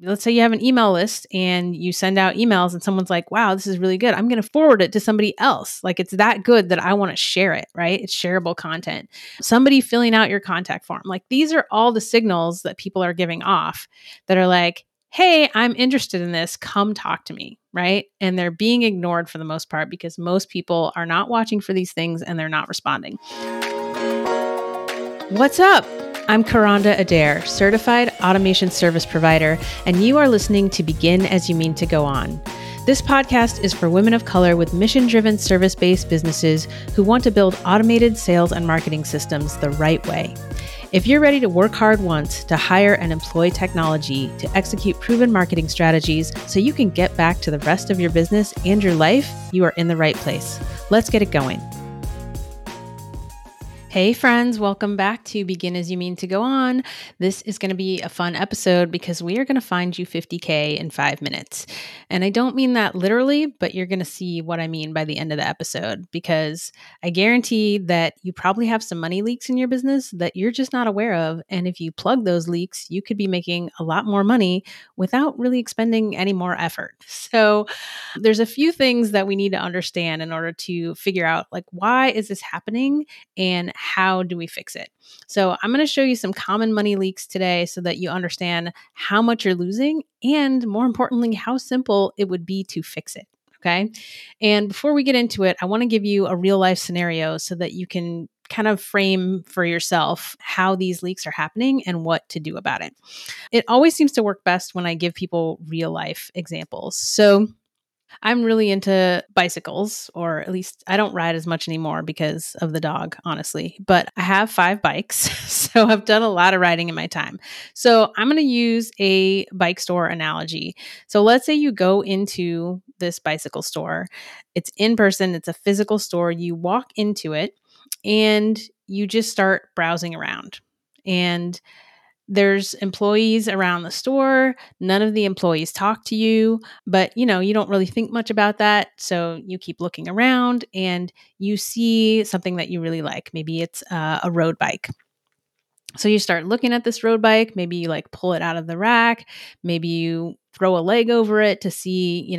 let's say you have an email list and you send out emails and someone's like, wow, this is really good. I'm going to forward it to somebody else. Like it's that good that I want to share it, right? It's shareable content. Somebody filling out your contact form. Like these are all the signals that people are giving off that are like, hey, I'm interested in this. Come talk to me, right? And they're being ignored for the most part because most people are not watching for these things and they're not responding. What's up? I'm Karanda Adair, certified automation service provider, and you are listening to Begin As You Mean To Go On. This podcast is for women of color with mission-driven service-based businesses who want to build automated sales and marketing systems the right way. If you're ready to work hard once to hire and employ technology to execute proven marketing strategies so you can get back to the rest of your business and your life, you are in the right place. Let's get it going. Hey friends, welcome back to Begin As You Mean To Go On. This is going to be a fun episode because we are going to find you 50K in 5 minutes. And I don't mean that literally, but you're going to see what I mean by the end of the episode because I guarantee that you probably have some money leaks in your business that you're just not aware of. And if you plug those leaks, you could be making a lot more money without really expending any more effort. So there's a few things that we need to understand in order to figure out like, why is this happening and how do we fix it? So I'm going to show you some common money leaks today so that you understand how much you're losing and more importantly, how simple it would be to fix it. Okay. And before we get into it, I want to give you a real life scenario so that you can kind of frame for yourself how these leaks are happening and what to do about it. It always seems to work best when I give people real life examples. So I'm really into bicycles, or at least I don't ride as much anymore because of the dog, honestly, but I have 5 bikes. So I've done a lot of riding in my time. So I'm going to use a bike store analogy. So let's say you go into this bicycle store. It's in person. It's a physical store. You walk into it and you just start browsing around, and there's employees around the store. None of the employees talk to you, but you don't really think much about that. So you keep looking around and you see something that you really like. Maybe it's a road bike. So you start looking at this road bike. Maybe you like pull it out of the rack. Maybe you throw a leg over it to see,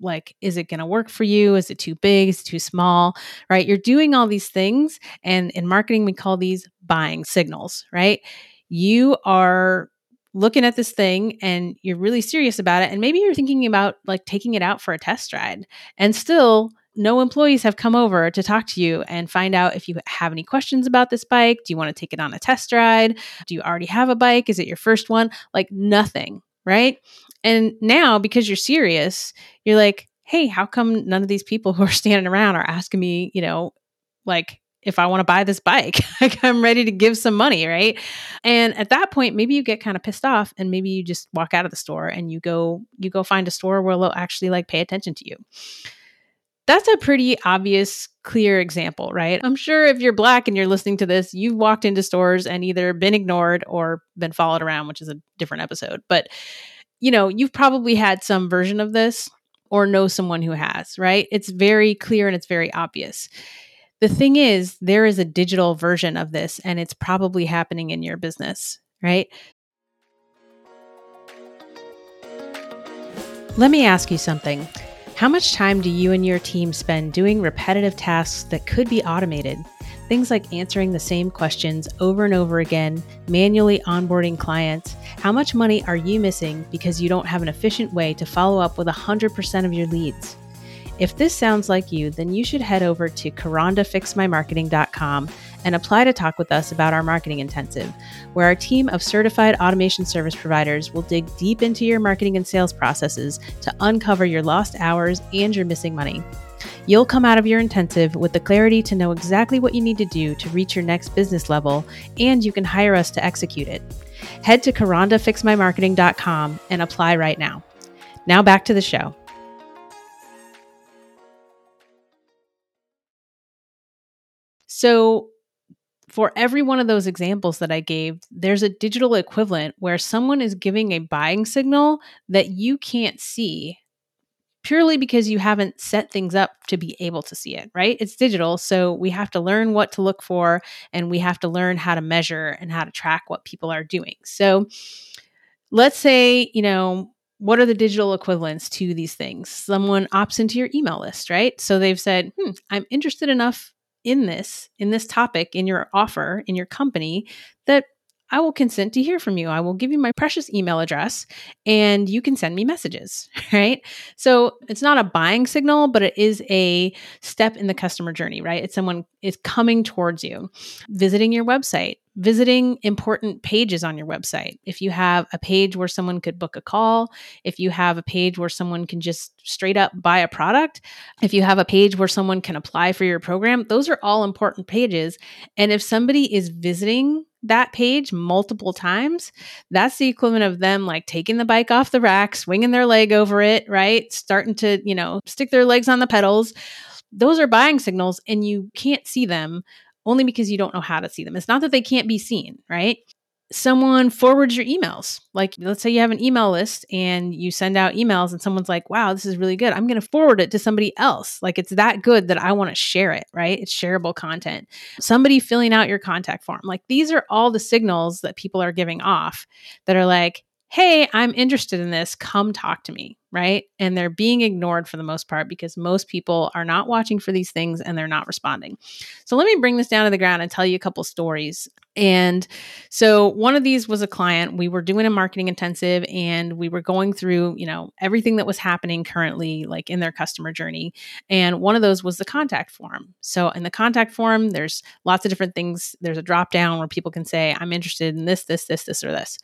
like, is it going to work for you? Is it too big? Is it too small? Right? You're doing all these things. And in marketing, we call these buying signals, right? You are looking at this thing and you're really serious about it. And maybe you're thinking about like taking it out for a test ride, and still no employees have come over to talk to you and find out if you have any questions about this bike. Do you want to take it on a test ride? Do you already have a bike? Is it your first one? Like nothing, right? And now because you're serious, you're like, hey, how come none of these people who are standing around are asking me, if I want to buy this bike, like I'm ready to give some money, right? And at that point, maybe you get kind of pissed off and maybe you just walk out of the store and you go find a store where they'll actually like pay attention to you. That's a pretty obvious, clear example, right? I'm sure if you're Black and you're listening to this, you've walked into stores and either been ignored or been followed around, which is a different episode. But, you've probably had some version of this or know someone who has, right? It's very clear and it's very obvious. The thing is, there is a digital version of this, and it's probably happening in your business, right? Let me ask you something. How much time do you and your team spend doing repetitive tasks that could be automated? Things like answering the same questions over and over again, manually onboarding clients. How much money are you missing because you don't have an efficient way to follow up with 100% of your leads? If this sounds like you, then you should head over to KarandaFixMyMarketing.com and apply to talk with us about our marketing intensive, where our team of certified automation service providers will dig deep into your marketing and sales processes to uncover your lost hours and your missing money. You'll come out of your intensive with the clarity to know exactly what you need to do to reach your next business level, and you can hire us to execute it. Head to KarandaFixMyMarketing.com and apply right now. Now back to the show. So for every one of those examples that I gave, there's a digital equivalent where someone is giving a buying signal that you can't see purely because you haven't set things up to be able to see it, right? It's digital. So we have to learn what to look for, and we have to learn how to measure and how to track what people are doing. So let's say, you know, what are the digital equivalents to these things? Someone opts into your email list, right? So they've said, I'm interested enough in this topic, in your offer, in your company, that I will consent to hear from you. I will give you my precious email address and you can send me messages, right? So it's not a buying signal, but it is a step in the customer journey, right? It's someone is coming towards you, visiting your website, visiting important pages on your website. If you have a page where someone could book a call, if you have a page where someone can just straight up buy a product, if you have a page where someone can apply for your program, those are all important pages. And if somebody is visiting that page multiple times, that's the equivalent of them like taking the bike off the rack, swinging their leg over it, right? Starting to, you know, stick their legs on the pedals. Those are buying signals and you can't see them only because you don't know how to see them. It's not that they can't be seen, right? Someone forwards your emails. Like, let's say you have an email list and you send out emails and someone's like, wow, this is really good. I'm going to forward it to somebody else. Like, it's that good that I want to share it, right? It's shareable content. Somebody filling out your contact form. Like, these are all the signals that people are giving off that are like, hey, I'm interested in this. Come talk to me, right? And they're being ignored for the most part because most people are not watching for these things and they're not responding. So let me bring this down to the ground and tell you a couple stories. And so one of these was a client. We were doing a marketing intensive and we were going through, you know, everything that was happening currently, like in their customer journey. And one of those was the contact form. So in the contact form, there's lots of different things. There's a drop down where people can say, I'm interested in this, or this.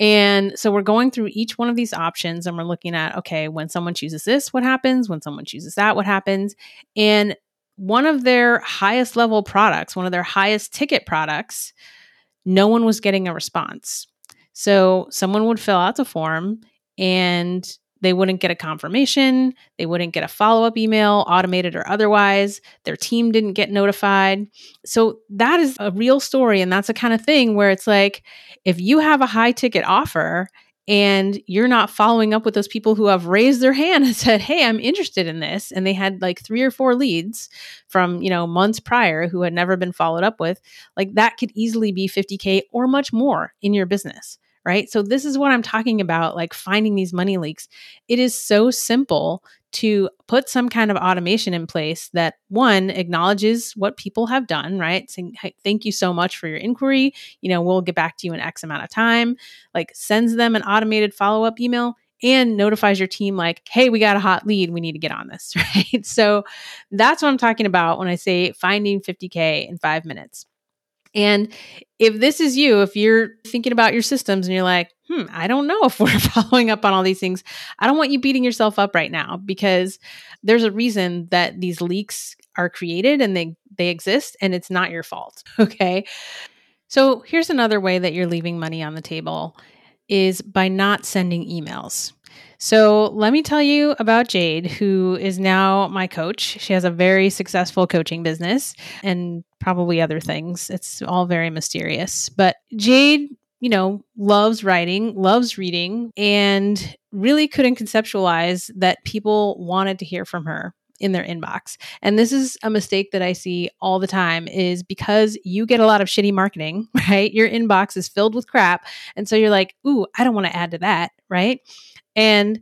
And so we're going through each one of these options and we're looking at, okay, when someone chooses this, what happens? When someone chooses that, what happens? And one of their highest level products, one of their highest ticket products, no one was getting a response. So someone would fill out the form and they wouldn't get a confirmation. They wouldn't get a follow-up email, automated or otherwise. Their team didn't get notified. So that is a real story. And that's the kind of thing where it's like, if you have a high ticket offer and you're not following up with those people who have raised their hand and said, hey, I'm interested in this. And they had like 3 or 4 leads from, you know, months prior who had never been followed up with, like that could easily be $50K or much more in your business. Right? So this is what I'm talking about, like finding these money leaks. It is so simple to put some kind of automation in place that one acknowledges what people have done, right? Saying, hey, thank you so much for your inquiry. You know, we'll get back to you in X amount of time, like sends them an automated follow-up email and notifies your team like, hey, we got a hot lead. We need to get on this, right? So that's what I'm talking about when I say finding $50K in 5 minutes. And if this is you, if you're thinking about your systems and you're like, I don't know if we're following up on all these things, I don't want you beating yourself up right now because there's a reason that these leaks are created and they exist and it's not your fault, okay? So here's another way that you're leaving money on the table is by not sending emails. So let me tell you about Jade, who is now my coach. She has a very successful coaching business and probably other things. It's all very mysterious. But Jade, you know, loves writing, loves reading, and really couldn't conceptualize that people wanted to hear from her in their inbox. And this is a mistake that I see all the time is because you get a lot of shitty marketing, right? Your inbox is filled with crap. And so you're like, ooh, I don't want to add to that, right? And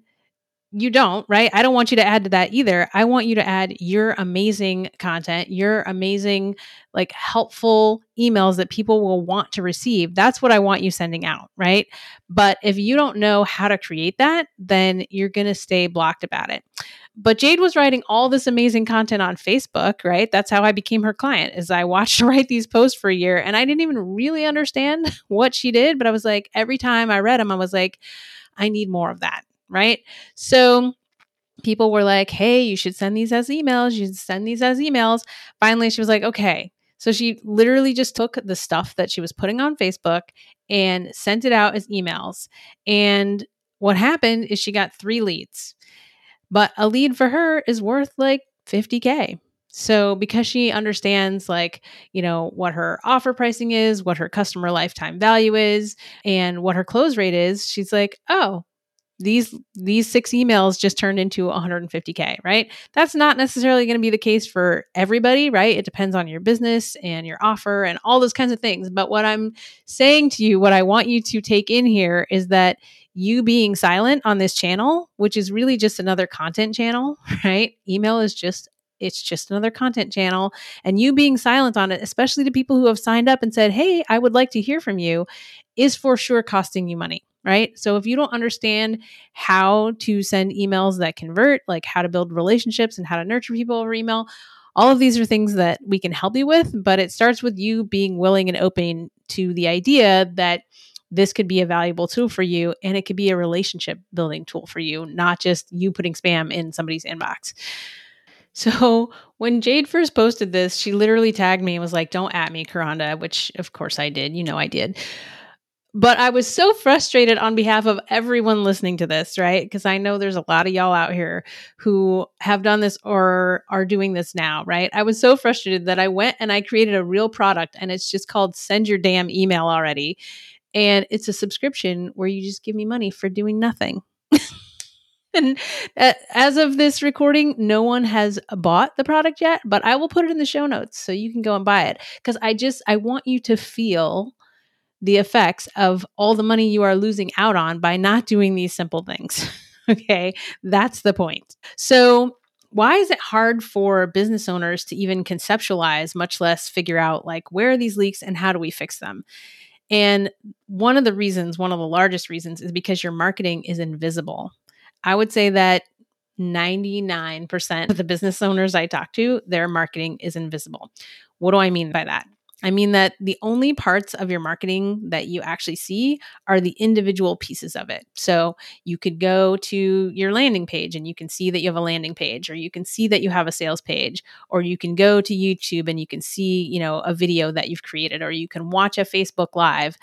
you don't, right? I don't want you to add to that either. I want you to add your amazing content, your amazing, like helpful emails that people will want to receive. That's what I want you sending out, right? But if you don't know how to create that, then you're going to stay blocked about it. But Jade was writing all this amazing content on Facebook, right? That's how I became her client is I watched her write these posts for a year and I didn't even really understand what she did. But I was like, every time I read them, I was like, I need more of that. Right? So people were like, hey, you should send these as emails. You should send these as emails. Finally, she was like, okay. So she literally just took the stuff that she was putting on Facebook and sent it out as emails. And what happened is she got 3 leads, but a lead for her is worth like $50K. So because she understands like, you know, what her offer pricing is, what her customer lifetime value is, and what her close rate is, she's like, oh, these 6 emails just turned into 150K, right? That's not necessarily going to be the case for everybody, right? It depends on your business and your offer and all those kinds of things. But what I'm saying to you, what I want you to take in here is that you being silent on this channel, which is really just another content channel, right? Email is just, it's just another content channel. And you being silent on it, especially to people who have signed up and said, hey, I would like to hear from you, is for sure costing you money, right? So if you don't understand how to send emails that convert, like how to build relationships and how to nurture people over email, all of these are things that we can help you with, but it starts with you being willing and open to the idea that this could be a valuable tool for you, and it could be a relationship building tool for you, not just you putting spam in somebody's inbox. So when Jade first posted this, she literally tagged me and was like, don't at me, Karanda, which of course I did. You know I did. But I was so frustrated on behalf of everyone listening to this, right? Because I know there's a lot of y'all out here who have done this or are doing this now, right? I was so frustrated that I went and I created a real product, and it's just called Send Your Damn Email Already. And it's a subscription where you just give me money for doing nothing. And as of this recording, no one has bought the product yet, but I will put it in the show notes so you can go and buy it. Because I want you to feel the effects of all the money you are losing out on by not doing these simple things. Okay. That's the point. So why is it hard for business owners to even conceptualize, much less figure out like where are these leaks and how do we fix them? And one of the reasons, one of the largest reasons, is because your marketing is invisible. I would say that 99% of the business owners I talk to, their marketing is invisible. What do I mean by that? I mean that the only parts of your marketing that you actually see are the individual pieces of it. So you could go to your landing page and you can see that you have a landing page, or you can see that you have a sales page, or you can go to YouTube and you can see, you know, a video that you've created, or you can watch a Facebook Live,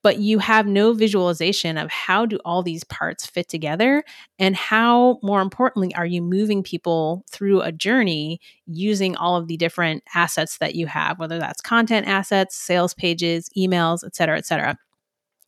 but you have no visualization of how do all these parts fit together and how, more importantly, are you moving people through a journey using all of the different assets that you have, whether that's content assets, sales pages, emails, et cetera, et cetera.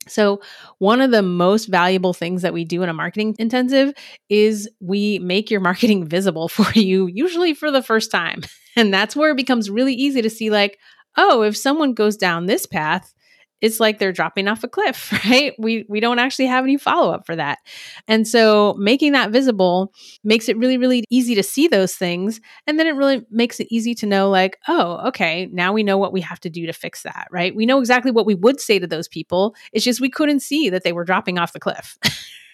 So one of the most valuable things that we do in a marketing intensive is we make your marketing visible for you, usually for the first time. And that's where it becomes really easy to see like, oh, if someone goes down this path, it's like they're dropping off a cliff, right? We don't actually have any follow-up for that. And so making that visible makes it really, really easy to see those things. And then it really makes it easy to know like, oh, okay, now we know what we have to do to fix that, right? We know exactly what we would say to those people. It's just we couldn't see that they were dropping off the cliff,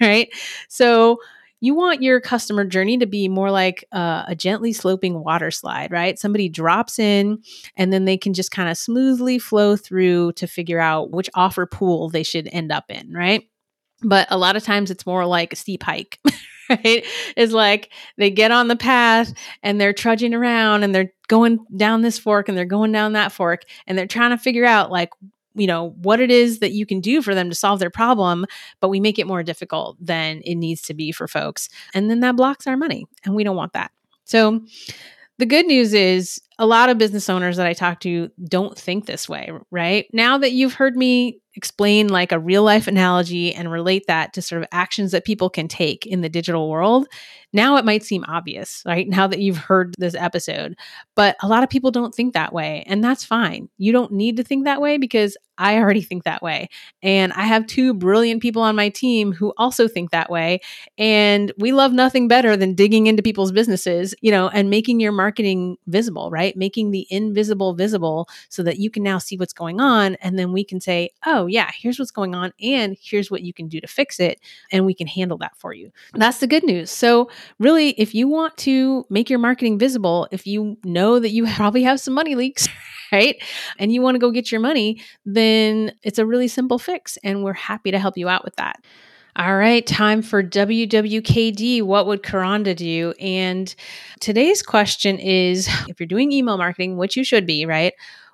right? So you want your customer journey to be more like a gently sloping water slide, right? Somebody drops in and then they can just kind of smoothly flow through to figure out which offer pool they should end up in, right? But a lot of times it's more like a steep hike, right? It's like they get on the path and they're trudging around and they're going down this fork and they're going down that fork and they're trying to figure out like, you know, what it is that you can do for them to solve their problem, but we make it more difficult than it needs to be for folks. And then that blocks our money and we don't want that. So the good news is a lot of business owners that I talk to don't think this way, right? Now that you've heard me explain like a real life analogy and relate that to sort of actions that people can take in the digital world, now it might seem obvious, right? Now that you've heard this episode, but a lot of people don't think that way, and that's fine. You don't need to think that way because I already think that way. And I have 2 brilliant people on my team who also think that way. And we love nothing better than digging into people's businesses, you know, and making your marketing visible, right? Making the invisible visible so that you can now see what's going on. And then we can say, oh yeah, here's what's going on and here's what you can do to fix it. And we can handle that for you. That's the good news. So really, if you want to make your marketing visible, if you know that you probably have some money leaks, right? And you want to go get your money, then it's a really simple fix. And we're happy to help you out with that. All right, time for WWKD, what would Karanda do? And today's question is, if you're doing email marketing, which you should be, right?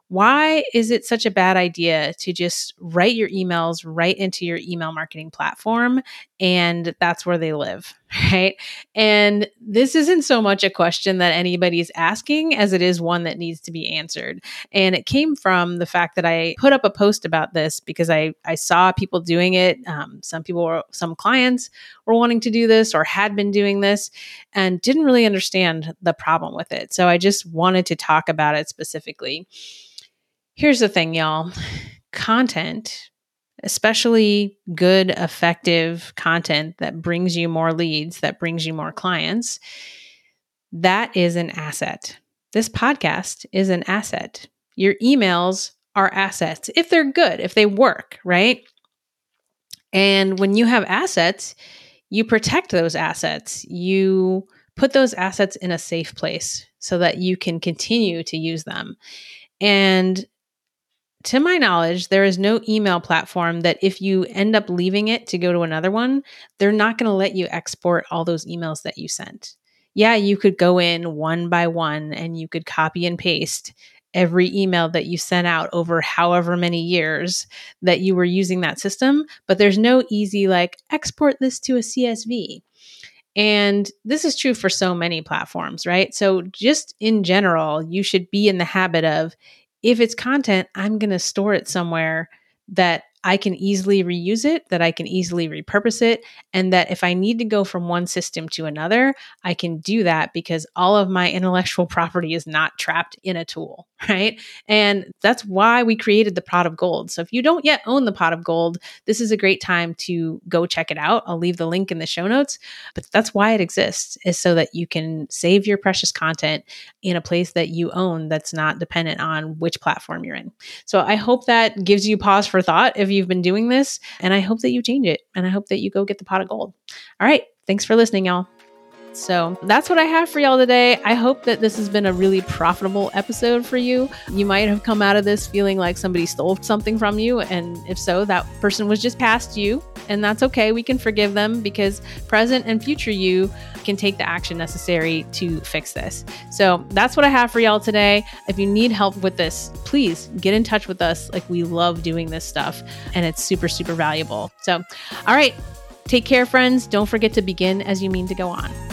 Why is it such a bad idea to just write your emails right into your email marketing platform and that's where they live, right? And this isn't so much a question that anybody's asking as it is one that needs to be answered. And it came from the fact that I put up a post about this because I saw people doing it. Some clients were wanting to do this or had been doing this and didn't really understand the problem with it. So I just wanted to talk about it specifically. Here's the thing, y'all. Content, especially good, effective content that brings you more leads, that brings you more clients, that is an asset. This podcast is an asset. Your emails are assets if they're good, if they work, right? And when you have assets, you protect those assets. You put those assets in a safe place so that you can continue to use them. And to my knowledge, there is no email platform that if you end up leaving it to go to another one, they're not going to let you export all those emails that you sent. Yeah, you could go in one by one and you could copy and paste every email that you sent out over however many years that you were using that system, but there's no easy like export this to a CSV. And this is true for so many platforms, right? So just in general, you should be in the habit of, if it's content, I'm going to store it somewhere that I can easily reuse it, that I can easily repurpose it, and that if I need to go from one system to another, I can do that because all of my intellectual property is not trapped in a tool, right? And that's why we created the Pot of Gold. So if you don't yet own the Pot of Gold, this is a great time to go check it out. I'll leave the link in the show notes, but that's why it exists, is so that you can save your precious content in a place that you own that's not dependent on which platform you're in. So I hope that gives you pause for thought if you've been doing this, and I hope that you change it, and I hope that you go get the Pot of Gold. All right. Thanks for listening, y'all. So that's what I have for y'all today. I hope that this has been a really profitable episode for you. You might have come out of this feeling like somebody stole something from you. And if so, that person was just past you, and that's okay. We can forgive them because present and future you can take the action necessary to fix this. So that's what I have for y'all today. If you need help with this, please get in touch with us. Like, we love doing this stuff, and it's super, super valuable. So, all right. Take care, friends. Don't forget to begin as you mean to go on.